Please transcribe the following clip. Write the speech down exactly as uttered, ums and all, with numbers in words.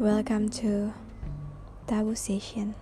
Welcome to Tabu Session.